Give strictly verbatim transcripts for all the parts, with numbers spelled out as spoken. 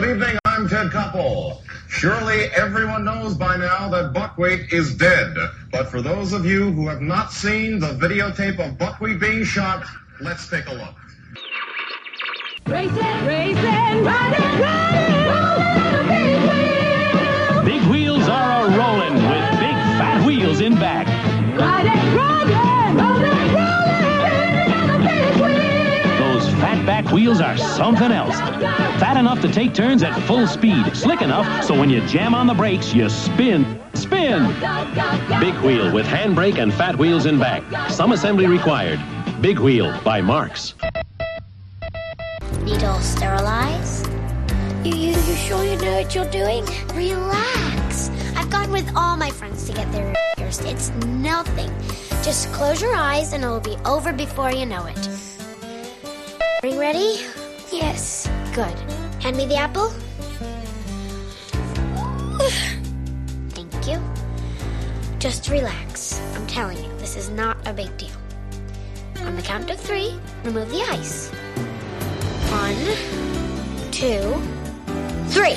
Good evening, I'm Ted Koppel. Surely everyone knows by now that Buckwheat is dead. But for those of you who have not seen the videotape of Buckwheat being shot, let's take a look. Racing, racing, riding, riding, rolling, big wheels. Big wheels are a-rolling with big fat wheels in back. Riding, rolling, rolling, rolling, big wheels. Those fat back wheels are something else. Fat enough to take turns at full speed. Slick enough so when you jam on the brakes, you spin, spin. Big wheel with handbrake and fat wheels in back. Some assembly required. Big wheel by Marx. Needle sterilized? You, you, you sure you know what you're doing? Relax. I've gone with all my friends to get their pierced. It's nothing. Just close your eyes and it'll be over before you know it. Are you ready? Yes. Good. Hand me the apple. Thank you. Just relax. I'm telling you, this is not a big deal. On the count of three, remove the ice. One, two, three.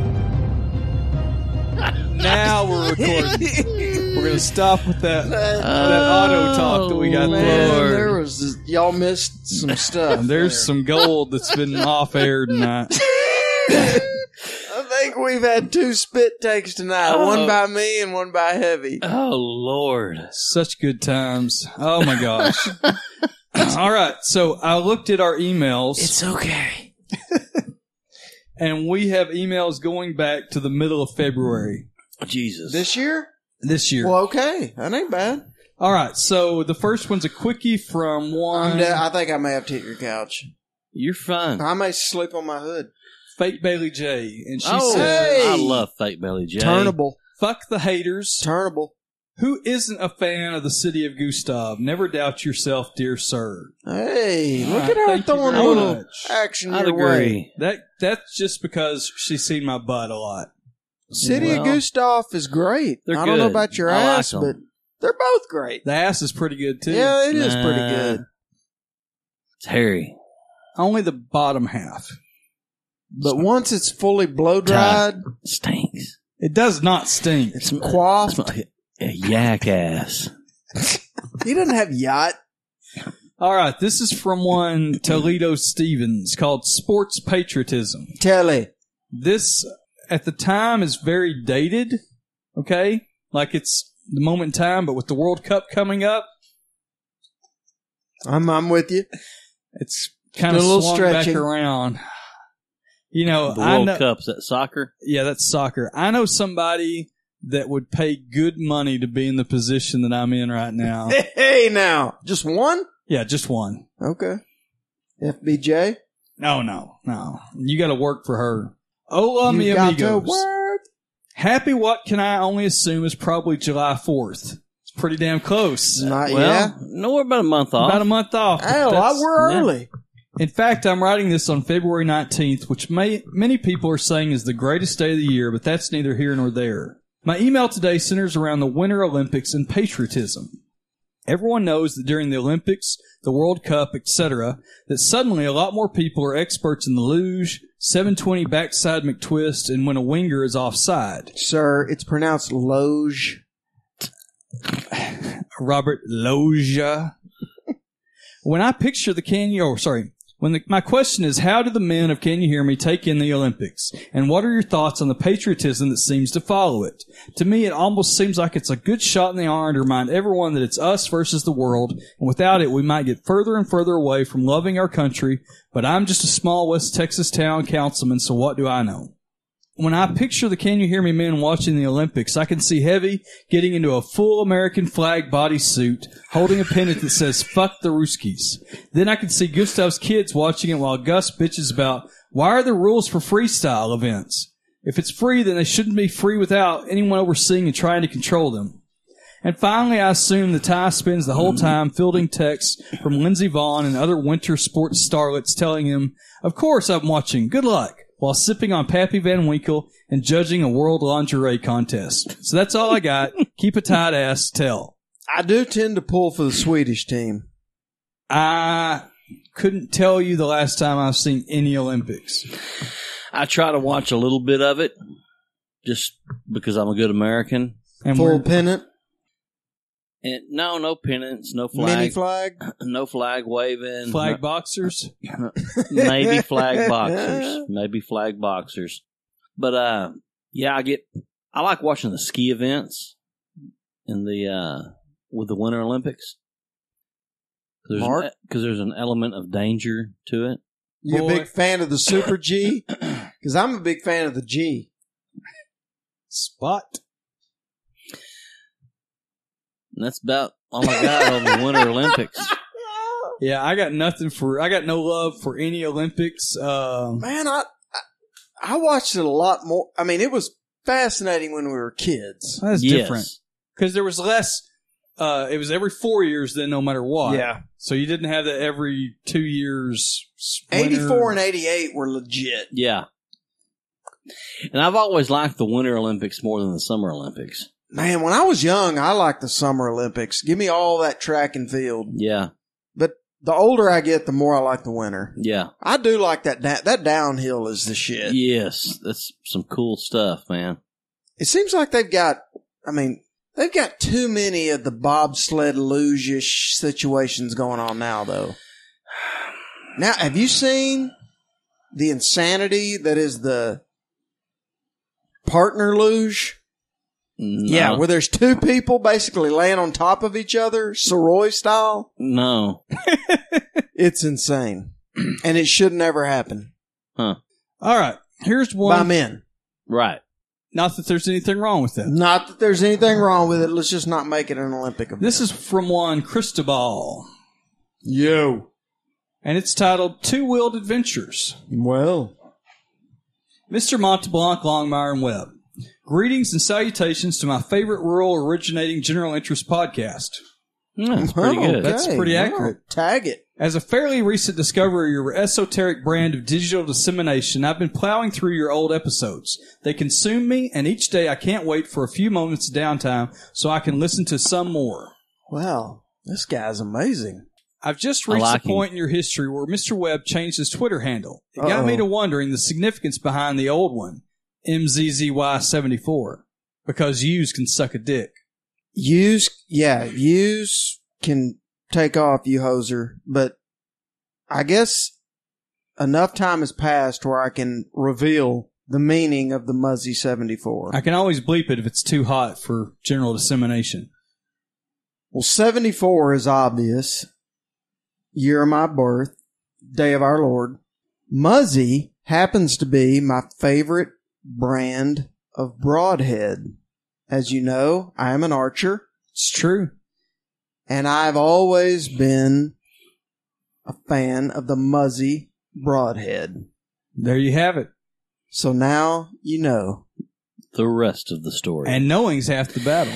Now we're recording. We're going to stop with that, that oh, auto talk that we got there. There was this, y'all missed some stuff. There's there. Some gold that's been off air tonight. I think we've had two spit takes tonight. Oh. One by me and one by Heavy. Oh, Lord. Such good times. Oh, my gosh. All right. So I looked at our emails. It's okay. And we have emails going back to the middle of February. Jesus. This year? This year. Well, okay. That ain't bad. All right. So the first one's a quickie from one. De- I think I may have to hit your couch. You're fine. I may sleep on my hood. Fake Bailey J. And she oh, says, hey. I love Fake Bailey J. Turnable. Fuck the haters. Turnable. Who isn't a fan of the city of Gustav? Never doubt yourself, dear sir. Hey, look right, at her throwing a little action your way. That, that's just because she's seen my butt a lot. City well, of Gustav is great. I don't good. know about your I ass, like but they're both great. The ass is pretty good, too. Yeah, it nah, is pretty good. It's hairy. Only the bottom half. But it's once it's fully blow-dried... It stinks. It does not stink. It's quaffed. Like a yak ass. He doesn't have yacht. All right, this is from one Toledo Stevens called Sports Patriotism. Telly. This... At the time, is very dated, okay? Like it's the moment in time, but with the World Cup coming up. I'm I'm with you. It's kind of a little stretching back around. You know, the World I know, Cup's that soccer? Yeah, that's soccer. I know somebody that would pay good money to be in the position that I'm in right now. Hey, now. Just one? Yeah, just one. Okay. F B J? No, no, no. You got to work for her. Hola, mi amigos. Happy what can I only assume is probably July fourth. It's pretty damn close. Not well, yet. No, we're about a month off. About a month off. Hell, we're early. Yeah. In fact, I'm writing this on February nineteenth, which may, many people are saying is the greatest day of the year, but that's neither here nor there. My email today centers around the Winter Olympics and patriotism. Everyone knows that during the Olympics, the World Cup, et cetera, that suddenly a lot more people are experts in the luge, seven twenty backside McTwist, and when a winger is offside. Sir, it's pronounced loge. Robert Loggia. When I picture the Can You... Oh, sorry. When the, my question is, how do the men of Can You Hear Me take in the Olympics? And what are your thoughts on the patriotism that seems to follow it? To me, it almost seems like it's a good shot in the arm to remind everyone that it's us versus the world, and without it, we might get further and further away from loving our country, but I'm just a small West Texas town councilman, so what do I know? when I picture the Can You Hear Me men watching the Olympics, I can see Heavy getting into a full American flag bodysuit, holding a pennant that says, fuck the Ruskies. Then I can see Gustav's kids watching it while Gus bitches about, why are there rules for freestyle events? If it's free, then they shouldn't be free without anyone overseeing and trying to control them. And finally, I assume the Ty spends the whole time fielding texts from Lindsey Vonn and other winter sports starlets telling him, of course I'm watching, good luck, while sipping on Pappy Van Winkle and judging a world lingerie contest. So that's all I got. Keep a tight ass, Tell. I do tend to pull for the Swedish team. I couldn't tell you the last time I've seen any Olympics. I try to watch a little bit of it, just because I'm a good American. And full pennant? And no, no pennants, no flag. Mini flag? No flag waving. Flag no, boxers? Maybe flag boxers. Maybe flag boxers. But, uh, yeah, I get, I like watching the ski events in the, uh, with the Winter Olympics. Because there's, there's an element of danger to it. You a big fan of the Super G? Because I'm a big fan of the G. Spot. And that's about all I got on the Winter Olympics. Yeah, I got nothing for, I got no love for any Olympics. Um, Man, I, I I watched it a lot more. I mean, it was fascinating when we were kids. That's yes. different. Because there was less, uh, it was every four years then no matter what. Yeah. So you didn't have that every two years. eighty-four and eighty-eight were legit. Yeah. And I've always liked the Winter Olympics more than the Summer Olympics. Man, when I was young, I liked the Summer Olympics. Give me all that track and field. Yeah. But the older I get, the more I like the winter. Yeah. I do like that. Da- that downhill is the shit. Yes. That's some cool stuff, man. It seems like they've got, I mean, they've got too many of the bobsled luge-ish situations going on now, though. Now, have you seen the insanity that is the partner luge? No. Yeah, where there's two people basically laying on top of each other, Saroy style. No. It's insane. And it should never happen. Huh. All right. Here's one. By men. Right. Not that there's anything wrong with that. Not that there's anything wrong with it. Let's just not make it an Olympic event. This is from Juan Cristobal. Yo. And it's titled Two-Wheeled Adventures. Well. Mister Montblanc, Longmire, and Webb. Greetings and salutations to my favorite rural originating general interest podcast. Mm, that's pretty good. Okay. That's pretty accurate. Yeah, tag it. As a fairly recent discovery of your esoteric brand of digital dissemination, I've been plowing through your old episodes. They consume me, and each day I can't wait for a few moments of downtime so I can listen to some more. Wow, this guy's amazing. I've just reached like the point him. in your history where Mister Webb changed his Twitter handle. It Uh-oh. got me to wondering the significance behind the old one. M Z Z Y seventy-four, because yous can suck a dick. Yous, yeah, yous can take off, you hoser, but I guess enough time has passed where I can reveal the meaning of the Muzzy seventy-four. I can always bleep it if it's too hot for general dissemination. Well, seventy-four is obvious. Year of my birth, day of our Lord. Muzzy happens to be my favorite brand of broadhead. As you know, I am an archer. It's true. And I've always been a fan of the Muzzy broadhead. There you have it. So now you know the rest of the story. And knowing's half the battle.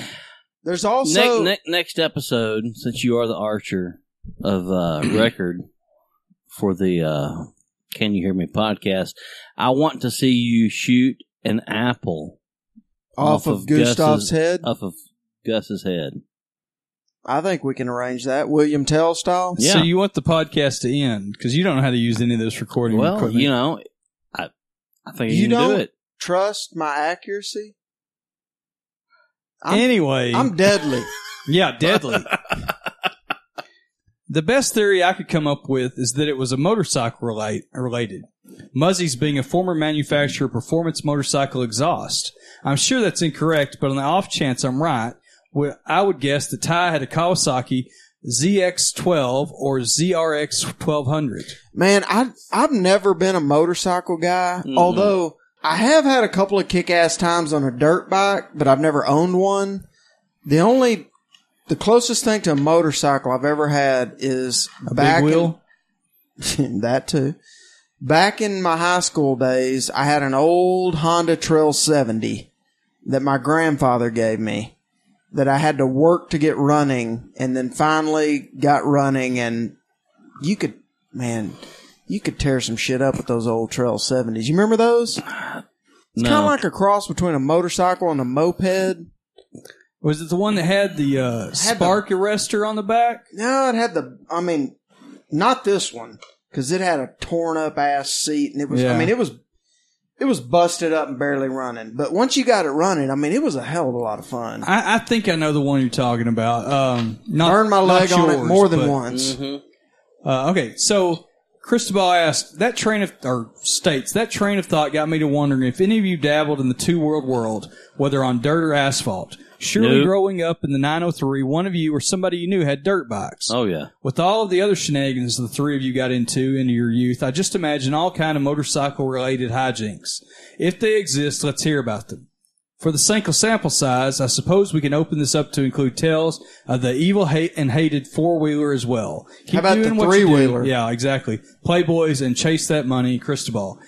There's also... Ne- ne- next episode, since you are the archer of uh, record for the... Uh, Can You Hear Me podcast, I want to see you shoot an apple off, off of, of Gustav's Gus's, head? Off of Gus's head. I think we can arrange that. William Tell style? Yeah. So you want the podcast to end, because you don't know how to use any of this recording well, equipment. Well, you know, I, I think you, you can do it. Trust my accuracy? I'm, anyway. I'm deadly. Yeah, deadly. The best theory I could come up with is that it was a motorcycle relate, related. Muzzy's being a former manufacturer of performance motorcycle exhaust. I'm sure that's incorrect, but on the off chance I'm right, I would guess that Ty had a Kawasaki Z X twelve or Z R X twelve hundred. Man, I, I've never been a motorcycle guy, mm-hmm. although I have had a couple of kick-ass times on a dirt bike, but I've never owned one. The only, the closest thing to a motorcycle I've ever had is a back big wheel. In, that too. Back in my high school days, I had an old Honda Trail seventy that my grandfather gave me, that I had to work to get running, and then finally got running. And you could, man, you could tear some shit up with those old Trail seventies. You remember those? It's no. Kind of like a cross between a motorcycle and a moped. Was it the one that had the uh, had spark the, arrestor on the back? No, it had the, I mean, not this one, because it had a torn up ass seat, and it was, yeah. I mean, it was, it was busted up and barely running. But once you got it running, I mean, it was a hell of a lot of fun. I, I think I know the one you're talking about. Um, not, Burned my leg yours, on it more than but, once. Mm-hmm. uh, okay, so Cristobal asked, that train of or states, that train of thought got me to wondering if any of you dabbled in the two-world world, whether on dirt or asphalt. Surely nope. Growing up in the nine oh three, one of you or somebody you knew had dirt bikes. Oh, yeah. With all of the other shenanigans the three of you got into into your youth, I just imagine all kind of motorcycle-related hijinks. If they exist, let's hear about them. For the sake of sample size, I suppose we can open this up to include tales of the evil hate and hated four-wheeler as well. Keep How about doing the three-wheeler? Do. Yeah, exactly. Playboys and chase that money, Cristobal.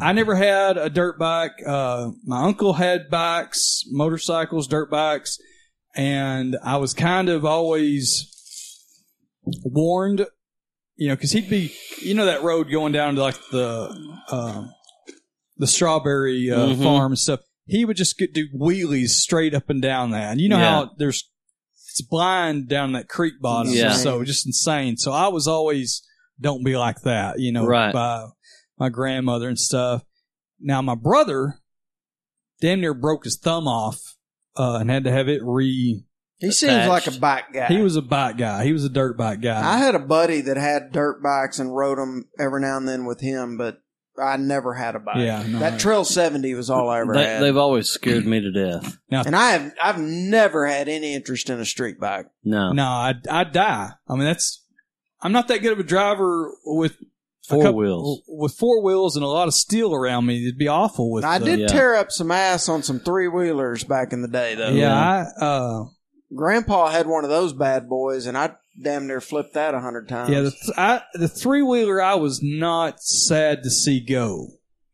I never had a dirt bike. Uh, my uncle had bikes, motorcycles, dirt bikes, and I was kind of always warned, you know, because he'd be, you know, that road going down to like the uh, the strawberry uh, mm-hmm. farm and stuff. He would just get, do wheelies straight up and down that. And you know yeah. how there's it's blind down that creek bottom, yeah. so just insane. So I was always don't be like that, you know. Right. By, my grandmother and stuff. Now, my brother damn near broke his thumb off uh, and had to have it re He seems like a bike guy. He was a bike guy. He was a dirt bike guy. I had a buddy that had dirt bikes and rode them every now and then with him, but I never had a bike. Yeah, no, that Trail seventy was all I ever they, had. They've always scared me to death. Now, and I have, I've never had any interest in a street bike. No. No, I, I die. I mean, that's... I'm not that good of a driver with... Four couple, wheels. With four wheels and a lot of steel around me, it'd be awful with I the, did yeah. tear up some ass on some three-wheelers back in the day, though. Yeah. I, uh, Grandpa had one of those bad boys, and I damn near flipped that a hundred times. Yeah, the, th- I, the three-wheeler I was not sad to see go.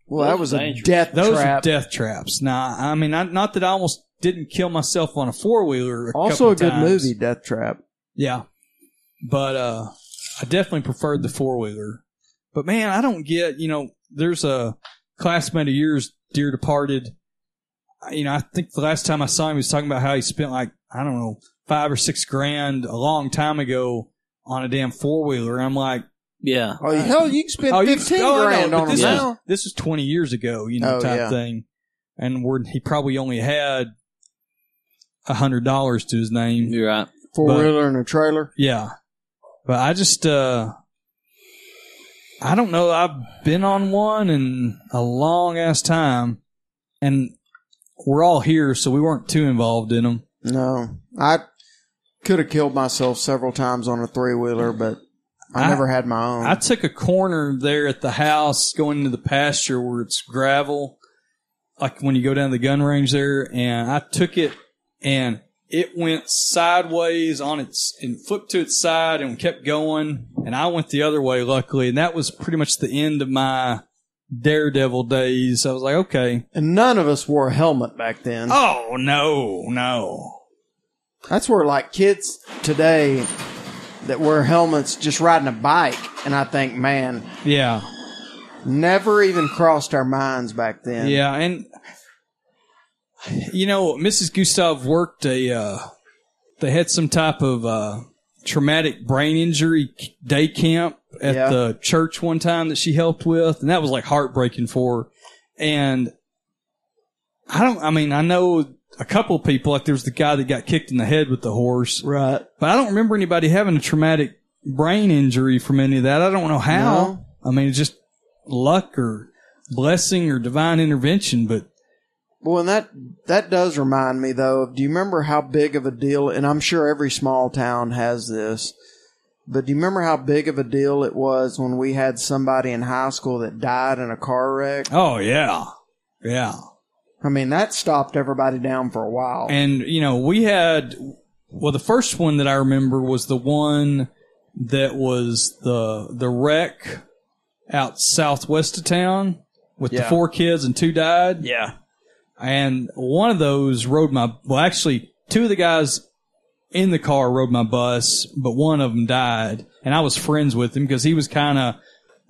Well, that was dangerous. a death Those trap. Those are death traps. Now, I mean, I, not that I almost didn't kill myself on a four-wheeler a Also a good times. movie, Death Trap. Yeah. But uh, I definitely preferred the four-wheeler. But, man, I don't get, you know, there's a classmate of yours, dear departed. You know, I think the last time I saw him, he was talking about how he spent like, I don't know, five or six grand a long time ago on a damn four-wheeler. I'm like, yeah. Oh, hell, you can spend oh, fifteen you, oh, grand no, on this them now. This was twenty years ago, you know, oh, type yeah. thing. And we're, he probably only had one hundred dollars to his name. You're right. Four-wheeler but, and a trailer. Yeah. But I just... uh I don't know. I've been on one in a long-ass time, and we're all here, so we weren't too involved in them. No. I could have killed myself several times on a three-wheeler, but I, I never had my own. I took a corner there at the house going into the pasture where it's gravel, like when you go down the gun range there, and I took it, and it went sideways on its and flipped to its side and kept going. And I went the other way, luckily, and that was pretty much the end of my daredevil days. I was like, okay. And none of us wore a helmet back then. Oh, no, no. That's where, like, kids today that wear helmets just riding a bike, and I think, man. Yeah. Never even crossed our minds back then. Yeah, and, you know, Missus Gustav worked a, uh, they had some type of, uh, traumatic brain injury day camp at yeah. the church one time that she helped with, and that was like heartbreaking for her. And I don't, I mean, I know a couple of people, like there was the guy that got kicked in the head with the horse, right? But I don't remember anybody having a traumatic brain injury from any of that. I don't know how. No. I mean, it's just luck or blessing or divine intervention, but. Well, and that, that does remind me, though, of, do you remember how big of a deal, and I'm sure every small town has this, but do you remember how big of a deal it was when we had somebody in high school that died in a car wreck? Oh, yeah. Yeah. I mean, that stopped everybody down for a while. And, you know, we had, well, the first one that I remember was the one that was the the wreck out southwest of town with yeah. the four kids and two died. Yeah. And one of those rode my, well, actually, two of the guys in the car rode my bus, but one of them died. And I was friends with him because he was kind of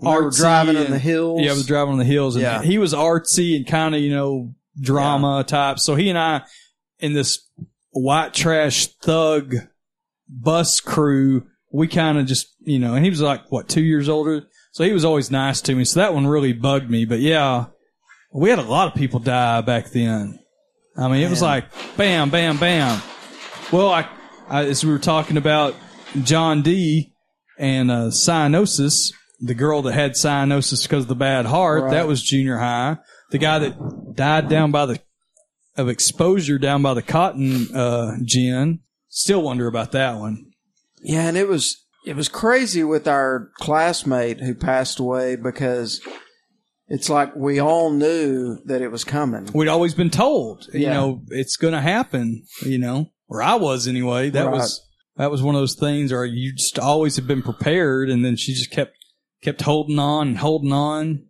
artsy. We were driving and, on the hills. Yeah, I was driving on the hills. And yeah. he was artsy and kind of, you know, drama yeah. type. So he and I, in this white trash thug bus crew, we kind of just, you know, and he was like, what, two years older? So he was always nice to me. So that one really bugged me. But yeah, we had a lot of people die back then. I mean, it Man. was like, bam, bam, bam. Well, I, I as we were talking about John D. and uh, cyanosis, the girl that had cyanosis because of the bad heart, right. that was junior high. The guy that died down by the of exposure down by the cotton uh, gin, still wonder about that one. Yeah, and it was it was crazy with our classmate who passed away because it's like we all knew that it was coming. We'd always been told, yeah. you know, it's going to happen, you know, or I was anyway. That right. was that was one of those things, or you just always have been prepared, and then she just kept kept holding on and holding on.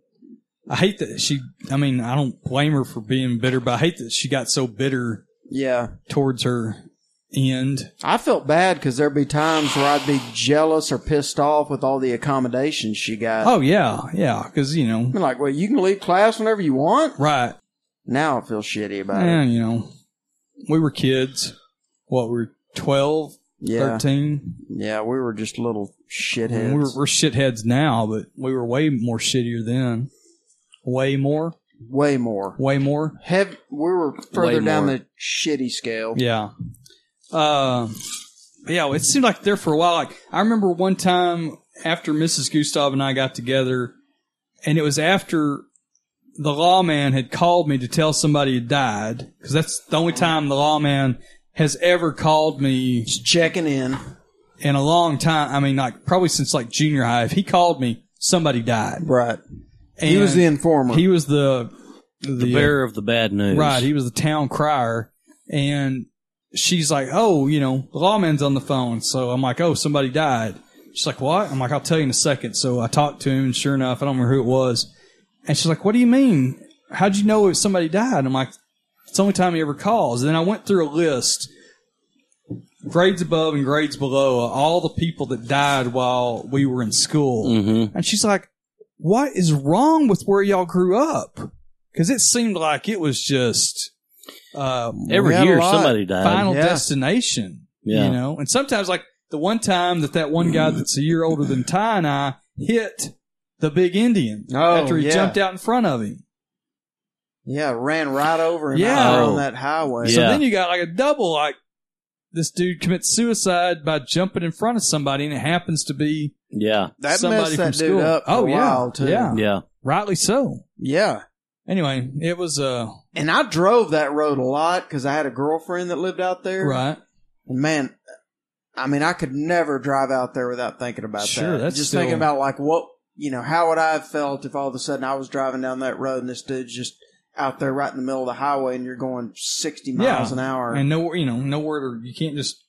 I hate that she, I mean, I don't blame her for being bitter, but I hate that she got so bitter yeah. towards her end. I felt bad because there'd be times where I'd be jealous or pissed off with all the accommodations she got. Oh, yeah, yeah, because, you know. I'm like, well, you can leave class whenever you want? Right. Now I feel shitty about yeah, it. Yeah, you know, we were kids. What, we were twelve, yeah. thirteen? Yeah, we were just little shitheads. I mean, we're, we're shitheads now, but we were way more shittier then. Way more? Way more. Way more? Heavy, we were further down the shitty scale. Yeah. Uh, yeah, it seemed like there for a while. Like I remember one time after Missus Gustav and I got together, and it was after the lawman had called me to tell somebody had died, because that's the only time the lawman has ever called me. Just checking in. In a long time. I mean, like probably since like junior high. If he called me, somebody died. Right. And he was the informer. He was the, the the bearer of the bad news. Right. He was the town crier. And she's like, oh, you know, the lawman's on the phone. So I'm like, oh, somebody died. She's like, what? I'm like, I'll tell you in a second. So I talked to him, and sure enough, I don't remember who it was. And she's like, what do you mean? How'd you know if somebody died? And I'm like, it's the only time he ever calls. And then I went through a list, grades above and grades below, all the people that died while we were in school. Mm-hmm. And she's like, what is wrong with where y'all grew up? Because it seemed like it was just uh, every year somebody died. Final yeah. Destination, yeah. you know. And sometimes, like the one time that that one guy that's a year older than Ty and I hit the big Indian oh, after he yeah. jumped out in front of him. Yeah, ran right over him yeah. out on that highway. Yeah. So then you got like a double. Like this dude commits suicide by jumping in front of somebody, and it happens to be. Yeah. That somebody messed that dude up for oh, a yeah. while, too. Yeah. yeah. Rightly so. Yeah. Anyway, it was... Uh, and I drove that road a lot because I had a girlfriend that lived out there. Right. And man, I mean, I could never drive out there without thinking about sure, that. Sure, that's Just still... thinking about, like, what, you know, how would I have felt if all of a sudden I was driving down that road and this dude's just out there right in the middle of the highway and you're going sixty miles yeah. an hour. And, no, you know, nowhere to... You can't just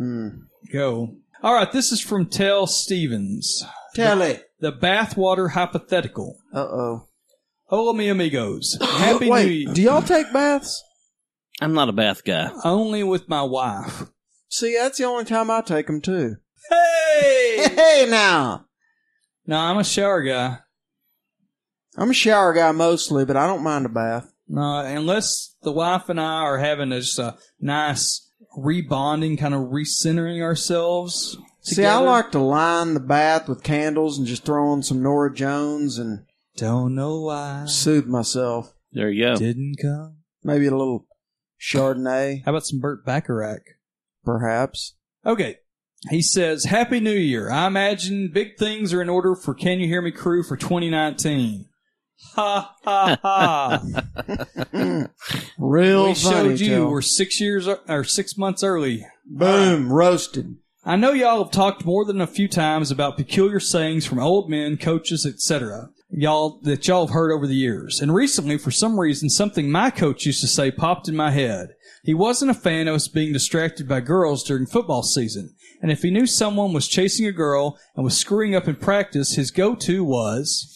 mm. go... All right, this is from Tell Stevens. Tell it. The, the bathwater hypothetical. Uh-oh. Hola, mi amigos. Happy Wait, New Year. Do y'all take baths? I'm not a bath guy. Only with my wife. See, that's the only time I take them, too. Hey! Hey, now! No, I'm a shower guy. I'm a shower guy mostly, but I don't mind a bath. No, unless the wife and I are having just a nice... rebonding, kind of recentering ourselves together. See, I like to line the bath with candles and just throw on some Nora Jones and don't know why. Soothe myself. There you go. Didn't come. Maybe a little Chardonnay. How about some Burt Bacharach? Perhaps. Okay. He says, Happy New Year. I imagine big things are in order for Can You Hear Me crew for twenty nineteen. Ha, ha, ha. Real we funny, showed you Joe. We're six years or six months early. Boom, right. Roasted. I know y'all have talked more than a few times about peculiar sayings from old men, coaches, et cetera. y'all that y'all have heard over the years. And recently, for some reason, something my coach used to say popped in my head. He wasn't a fan of us being distracted by girls during football season. And if he knew someone was chasing a girl and was screwing up in practice, his go-to was,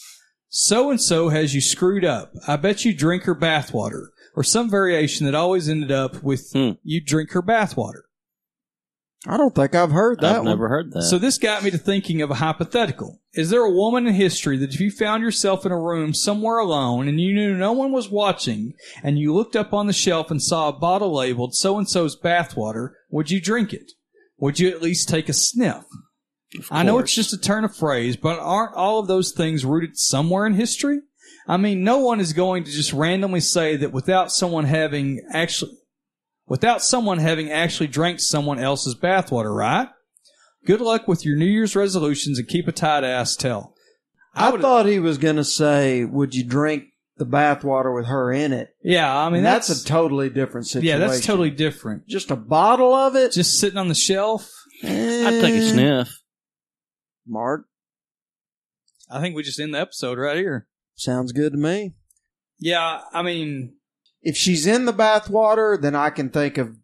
so-and-so has you screwed up. I bet you drink her bathwater. Or some variation that always ended up with, hmm. you drink her bathwater. I don't think I've heard that I've one. I've never heard that. So this got me to thinking of a hypothetical. Is there a woman in history that if you found yourself in a room somewhere alone and you knew no one was watching and you looked up on the shelf and saw a bottle labeled so-and-so's bathwater, would you drink it? Would you at least take a sniff? I know it's just a turn of phrase, but aren't all of those things rooted somewhere in history? I mean, no one is going to just randomly say that without someone having actually... Without someone having actually drank someone else's bathwater, right? Good luck with your New Year's resolutions and keep a tight ass towel. I, I thought he was going to say, would you drink the bathwater with her in it? Yeah, I mean, that's, that's a totally different situation. Yeah, that's totally different. Just a bottle of it? Just sitting on the shelf? I'd take a sniff. Mark? I think we just end the episode right here. Sounds good to me. Yeah, I mean... If she's in the bathwater, then I can think of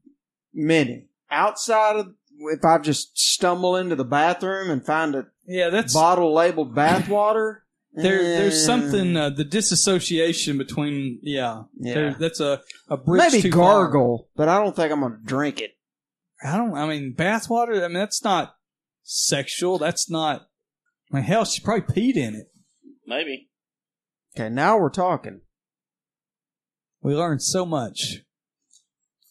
many. Outside of, if I just stumble into the bathroom and find a yeah, that's, bottle labeled bathwater. there, and... There's something, uh, the disassociation between, yeah. yeah. There, that's a, a bridge Maybe too gargle, far. But I don't think I'm going to drink it. I don't, I mean, bathwater, I mean, that's not sexual. That's not, I mean, hell, she probably peed in it. Maybe. Okay, now we're talking. We learned so much,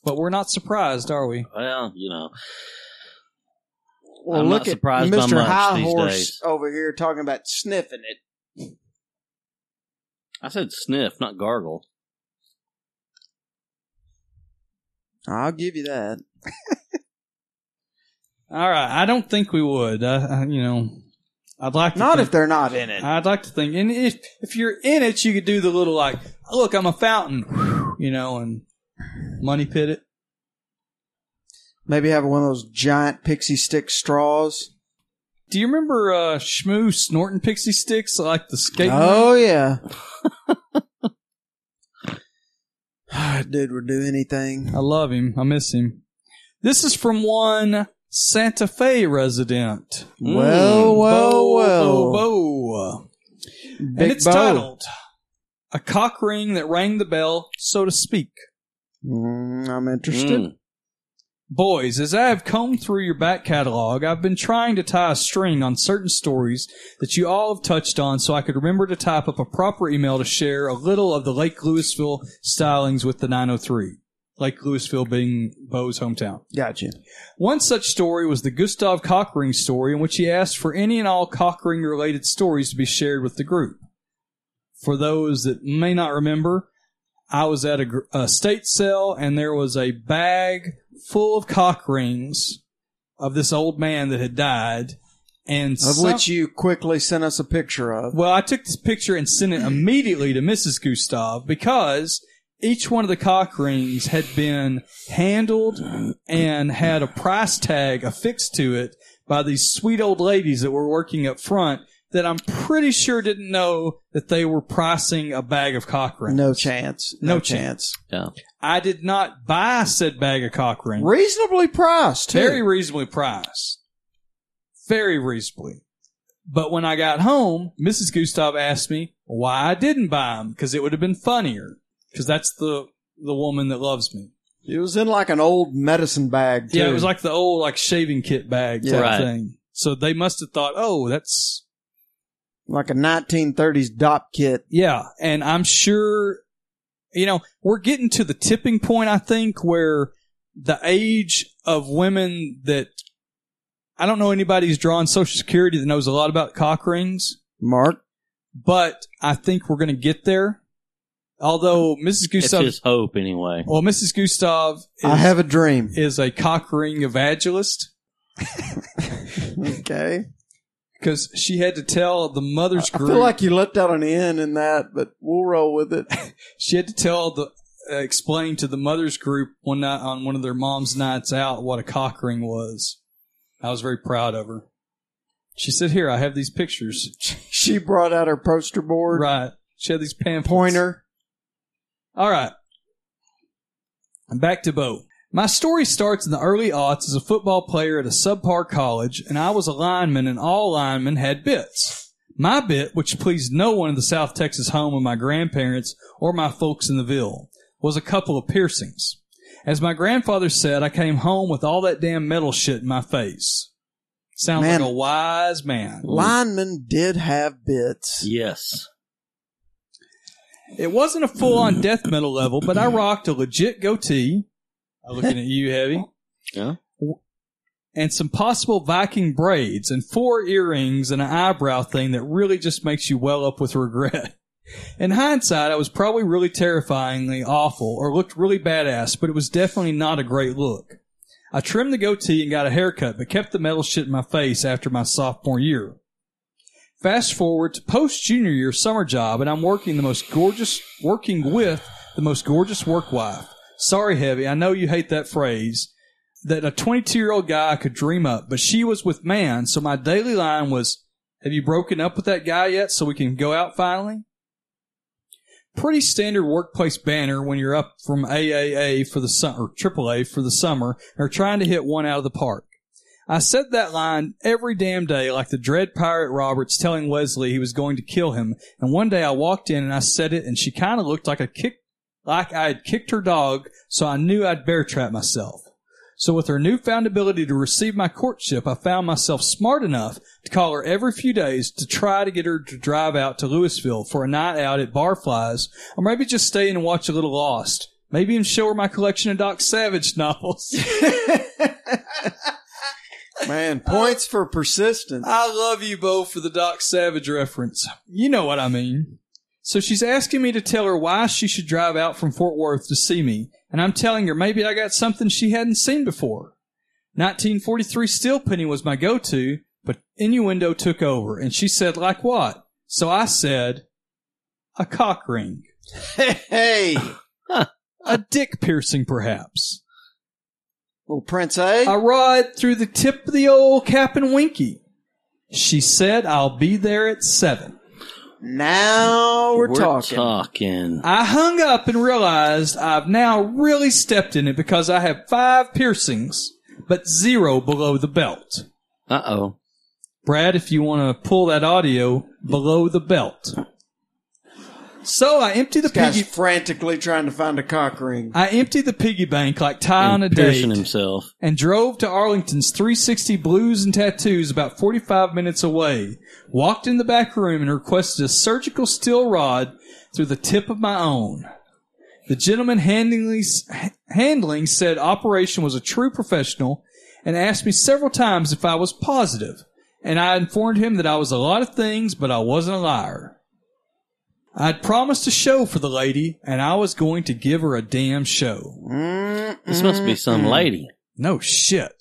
but we're not surprised, are we? Well, you know, well, I'm look not surprised at Mister High Horse days. Over here talking about sniffing it. I said sniff, not gargle. I'll give you that. All right, I don't think we would. I, I, you know, I'd like to not think, if they're not in it. I'd like to think, and if if you're in it, you could do the little like. Look, I'm a fountain, you know, and money pit it. Maybe have one of those giant pixie stick straws. Do you remember uh, Shmoo snorting pixie sticks like the skate? Oh, yeah. Dude would do anything. I love him. I miss him. This is from one Santa Fe resident. Well, mm. well, bo, well. Bo, bo. And it's bo. titled... A cock ring that rang the bell, so to speak. Mm, I'm interested. Mm. Boys, as I have combed through your back catalog, I've been trying to tie a string on certain stories that you all have touched on so I could remember to type up a proper email to share a little of the Lake Louisville stylings with the nine oh three. Lake Louisville being Bo's hometown. Gotcha. One such story was the Gustav cockring story in which he asked for any and all cockring-related stories to be shared with the group. For those that may not remember, I was at a, a state sale, and there was a bag full of cock rings of this old man that had died. And of some, which you quickly sent us a picture of. Well, I took this picture and sent it immediately to Missus Gustav because each one of the cock rings had been handled and had a price tag affixed to it by these sweet old ladies that were working up front. That I'm pretty sure didn't know that they were pricing a bag of cock rings. No chance. No, no chance. chance. Yeah. I did not buy said bag of cock rings. Reasonably priced, too. Very reasonably priced. Very reasonably. But when I got home, Missus Gustav asked me why I didn't buy them, because it would have been funnier, because that's the, the woman that loves me. It was in like an old medicine bag, too. Yeah, it was like the old like shaving kit bag type yeah, right. thing. So they must have thought, oh, that's... Like a nineteen thirties dop kit. Yeah, and I'm sure, you know, we're getting to the tipping point, I think, where the age of women that, I don't know anybody who's drawing Social Security that knows a lot about cock rings. Mark. But I think we're going to get there. Although Missus Gustav... It's his hope, anyway. Well, Missus Gustav... Is, I have a dream. ...is a cock ring evangelist. Okay. Because she had to tell the mother's group... I feel like you left out an N in that, but we'll roll with it. She had to tell the... Uh, explain to the mother's group one night on one of their mom's nights out what a cock ring was. I was very proud of her. She said, here, I have these pictures. She brought out her poster board. Right. She had these pamphlets. Pointer. All right. I'm back to Bo. My story starts in the early aughts as a football player at a subpar college, and I was a lineman, and all linemen had bits. My bit, which pleased no one in the South Texas home of my grandparents or my folks in the Ville, was a couple of piercings. As my grandfather said, I came home with all that damn metal shit in my face. Sounds man, like a wise man. Linemen did have bits. Yes. It wasn't a full-on death metal level, but I rocked a legit goatee. I'm looking at you, Heavy. Yeah. And some possible Viking braids and four earrings and an eyebrow thing that really just makes you well up with regret. In hindsight, I was probably really terrifyingly awful or looked really badass, but it was definitely not a great look. I trimmed the goatee and got a haircut, but kept the metal shit in my face after my sophomore year. Fast forward to post-junior year summer job, and I'm working the most gorgeous, working with the most gorgeous work wife. Sorry, Heavy, I know you hate that phrase, that a twenty-two-year-old guy could dream up, but she was with man, so my daily line was, have you broken up with that guy yet so we can go out finally? Pretty standard workplace banner when you're up from A A A for the summer, or triple A for the summer, or trying to hit one out of the park. I said that line every damn day, like the dread pirate Roberts telling Wesley he was going to kill him. And one day I walked in and I said it, and she kind of looked like a kick, like I had kicked her dog, so I knew I'd bear trap myself. So with her newfound ability to receive my courtship, I found myself smart enough to call her every few days to try to get her to drive out to Louisville for a night out at Barflies, or maybe just stay in and watch a little Lost. Maybe even show her my collection of Doc Savage novels. Man, points uh, for persistence. I love you, Bo, for the Doc Savage reference. You know what I mean. So she's asking me to tell her why she should drive out from Fort Worth to see me, and I'm telling her maybe I got something she hadn't seen before. nineteen forty-three Steelpenny was my go-to, but innuendo took over, and she said, like what? So I said, a cock ring. Hey! hey. huh. A dick piercing, perhaps. Little Prince A. I ride through the tip of the old Cap and Winky. She said, I'll be there at seven. Now we're, we're talking. talking. I hung up and realized I've now really stepped in it because I have five piercings, but zero below the belt. Uh-oh. Brad, if you want to pull that audio, below the belt. So I empty the this piggy. Guy's frantically trying to find a cock ring. I emptied the piggy bank like Ty and on a piercing date, himself, and drove to Arlington's three sixty Blues and Tattoos, about forty-five minutes away. Walked in the back room and requested a surgical steel rod through the tip of my own. The gentleman handling, handling said operation was a true professional, and asked me several times if I was positive, and I informed him that I was a lot of things, but I wasn't a liar. I'd promised a show for the lady, and I was going to give her a damn show. Mm-mm. This must be some lady. No shit.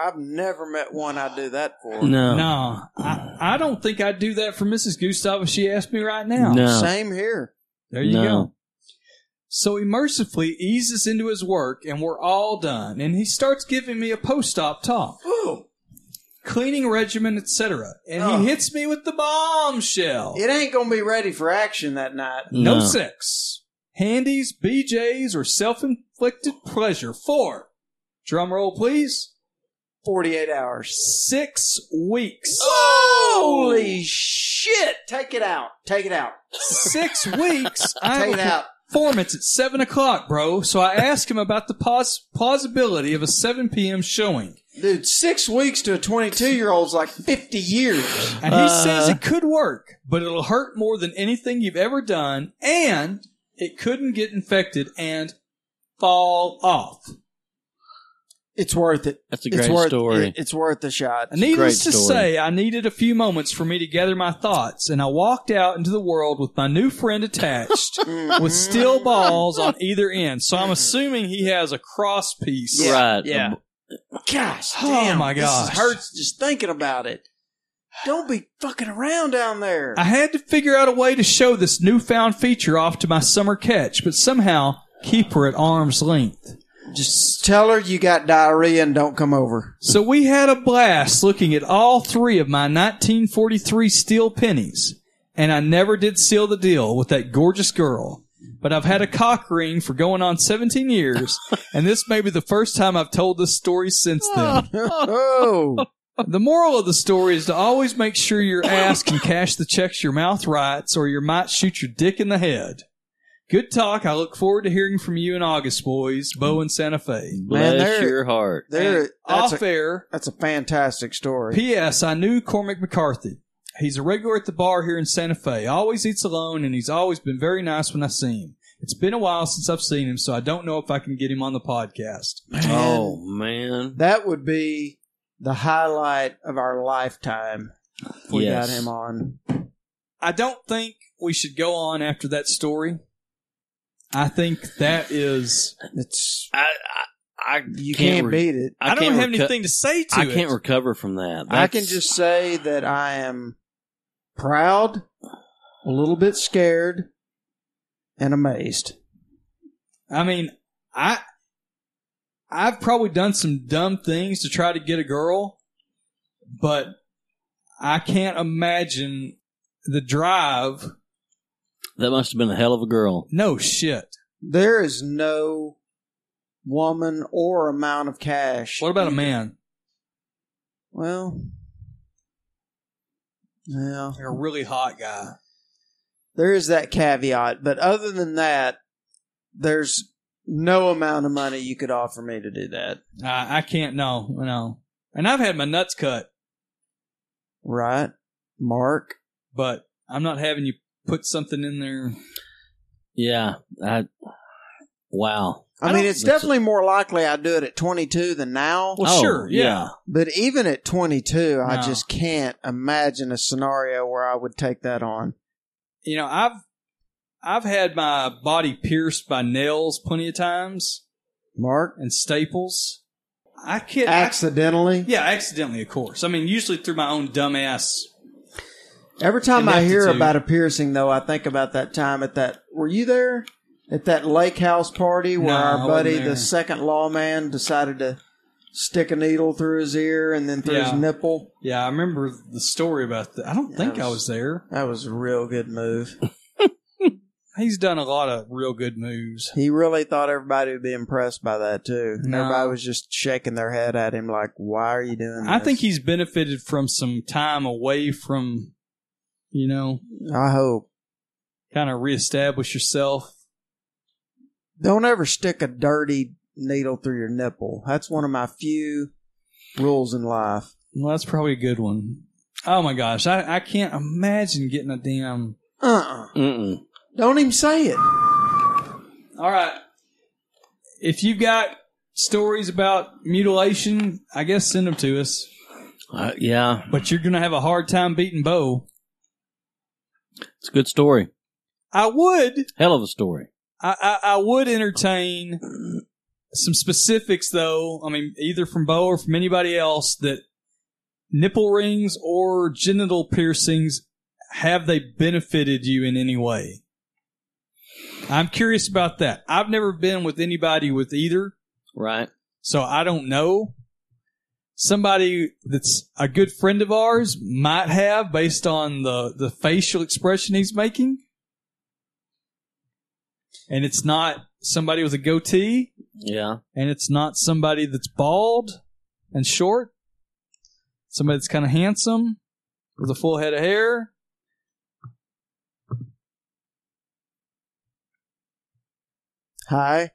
I've never met one I'd do that for. No. No. I, I don't think I'd do that for Missus Gustav if she asked me right now. No. Same here. There you no. go. So he mercifully eases into his work, and we're all done, and he starts giving me a post-op talk. Ooh. Cleaning regimen, et cetera. And oh. he hits me with the bombshell. It ain't going to be ready for action that night. No, no sex. Handies, B Js, or self-inflicted pleasure. Four. Drum roll, please. forty-eight hours. Six weeks. Oh! Holy shit. Take it out. Take it out. Six weeks. Take it out. Performance at seven o'clock, bro. So I asked him about the pos- plausibility of a seven p.m. showing. Dude, six weeks to a twenty-two-year-old's like fifty years. And he uh, says it could work, but it'll hurt more than anything you've ever done, and it couldn't get infected and fall off. It's worth it. That's a great it's worth, story. It, it's worth a shot. It's Needless a to story. say, I needed a few moments for me to gather my thoughts, and I walked out into the world with my new friend attached, with steel balls on either end. So I'm assuming he has a cross piece. Yeah, right. Yeah. Um, Gosh, damn, oh my gosh. This hurts just thinking about it. Don't be fucking around down there. I had to figure out a way to show this newfound feature off to my summer catch, but somehow keep her at arm's length. Just Tell her you got diarrhea and don't come over. So we had a blast looking at all three of my nineteen forty-three steel pennies, and I never did seal the deal with that gorgeous girl. But I've had a cock ring for going on seventeen years, and this may be the first time I've told this story since then. Oh. The moral of the story is to always make sure your ass can cash the checks your mouth writes, or you might shoot your dick in the head. Good talk. I look forward to hearing from you in August, boys. Bo in Santa Fe. Man, bless your heart. That's off a, air. That's a fantastic story. P S. I knew Cormac McCarthy. He's a regular at the bar here in Santa Fe. Always eats alone, and he's always been very nice when I see him. It's been a while since I've seen him, so I don't know if I can get him on the podcast. Man, oh, man. That would be the highlight of our lifetime if we yes. got him on. I don't think we should go on after that story. I think that is. It's. I. I, I you can't, can't beat it. I, I don't have reco- anything to say to I it. I can't recover from that. That's, I can just say that I am proud, a little bit scared, and amazed. I mean, I. I've probably done some dumb things to try to get a girl, but I can't imagine the drive. That must have been a hell of a girl. No shit. There is no woman or amount of cash. What about a man? Well, yeah. You're a really hot guy. There is that caveat. But other than that, there's no amount of money you could offer me to do that. Uh, I can't. No, no. And I've had my nuts cut. Right, Mark. But I'm not having you put something in there. Yeah. I, wow. I, I mean, it's definitely a, more likely I do it at twenty-two than now. Well, oh, sure. Yeah. yeah. But even at twenty-two, no. I just can't imagine a scenario where I would take that on. You know, I've I've had my body pierced by nails plenty of times. Mark? And staples. I can't. Accidentally? I, yeah, accidentally, of course. I mean, usually through my own dumbass. Every time ineptitude. I hear about a piercing, though, I think about that time at that... Were you there? At that lake house party where no, our buddy, the second lawman, decided to stick a needle through his ear and then through yeah. his nipple? Yeah, I remember the story about that. I don't yeah, think was, I was there. That was a real good move. He's done a lot of real good moves. He really thought everybody would be impressed by that, too. No. Everybody was just shaking their head at him like, why are you doing I this? I think he's benefited from some time away from... You know, I hope. Kind of reestablish yourself. Don't ever stick a dirty needle through your nipple. That's one of my few rules in life. Well, that's probably a good one. Oh my gosh, I, I can't imagine getting a damn. Uh-uh. Mm-mm. Don't even say it. All right. If you've got stories about mutilation, I guess send them to us. Uh, yeah. But you're going to have a hard time beating Bo. It's a good story. I would. Hell of a story. I, I, I would entertain some specifics, though. I mean, either from Bo or from anybody else, that nipple rings or genital piercings, have they benefited you in any way? I'm curious about that. I've never been with anybody with either. Right. So I don't know. Somebody that's a good friend of ours might have, based on the, the facial expression he's making. And it's not somebody with a goatee. Yeah. And it's not somebody that's bald and short. Somebody that's kind of handsome with a full head of hair. Hi.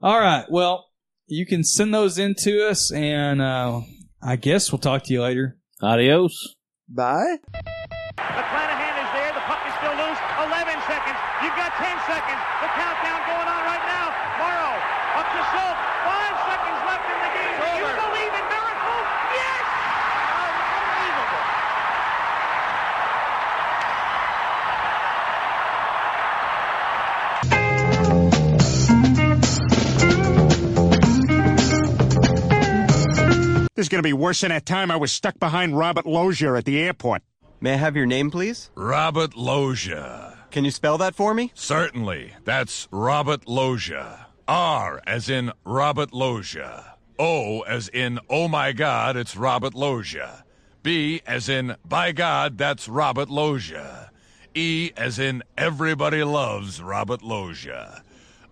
All right. Well. You can send those in to us, and uh, I guess we'll talk to you later. Adios. Bye. McClanahan is there. The puck is still loose. eleven seconds. You've got ten seconds. The countdown going on right now. Morrow up to Schultz. Five seconds left in the game. Do you believe in miracles? Yes! Unbelievable. This is going to be worse than that time I was stuck behind Robert Loggia at the airport. May I have your name, please? Robert Loggia. Can you spell that for me? Certainly. That's Robert Loggia. R as in Robert Loggia. O as in, oh my God, it's Robert Loggia. B as in, by God, that's Robert Loggia. E as in, everybody loves Robert Loggia.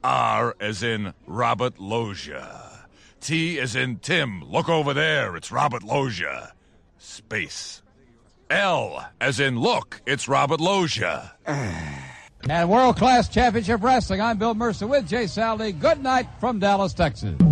R as in, Robert Loggia. T as in, Tim, look over there, it's Robert Loggia. Space. L as in, look, it's Robert Loggia. And world-class championship wrestling, I'm Bill Mercer with Jay Sallee. Good night from Dallas, Texas.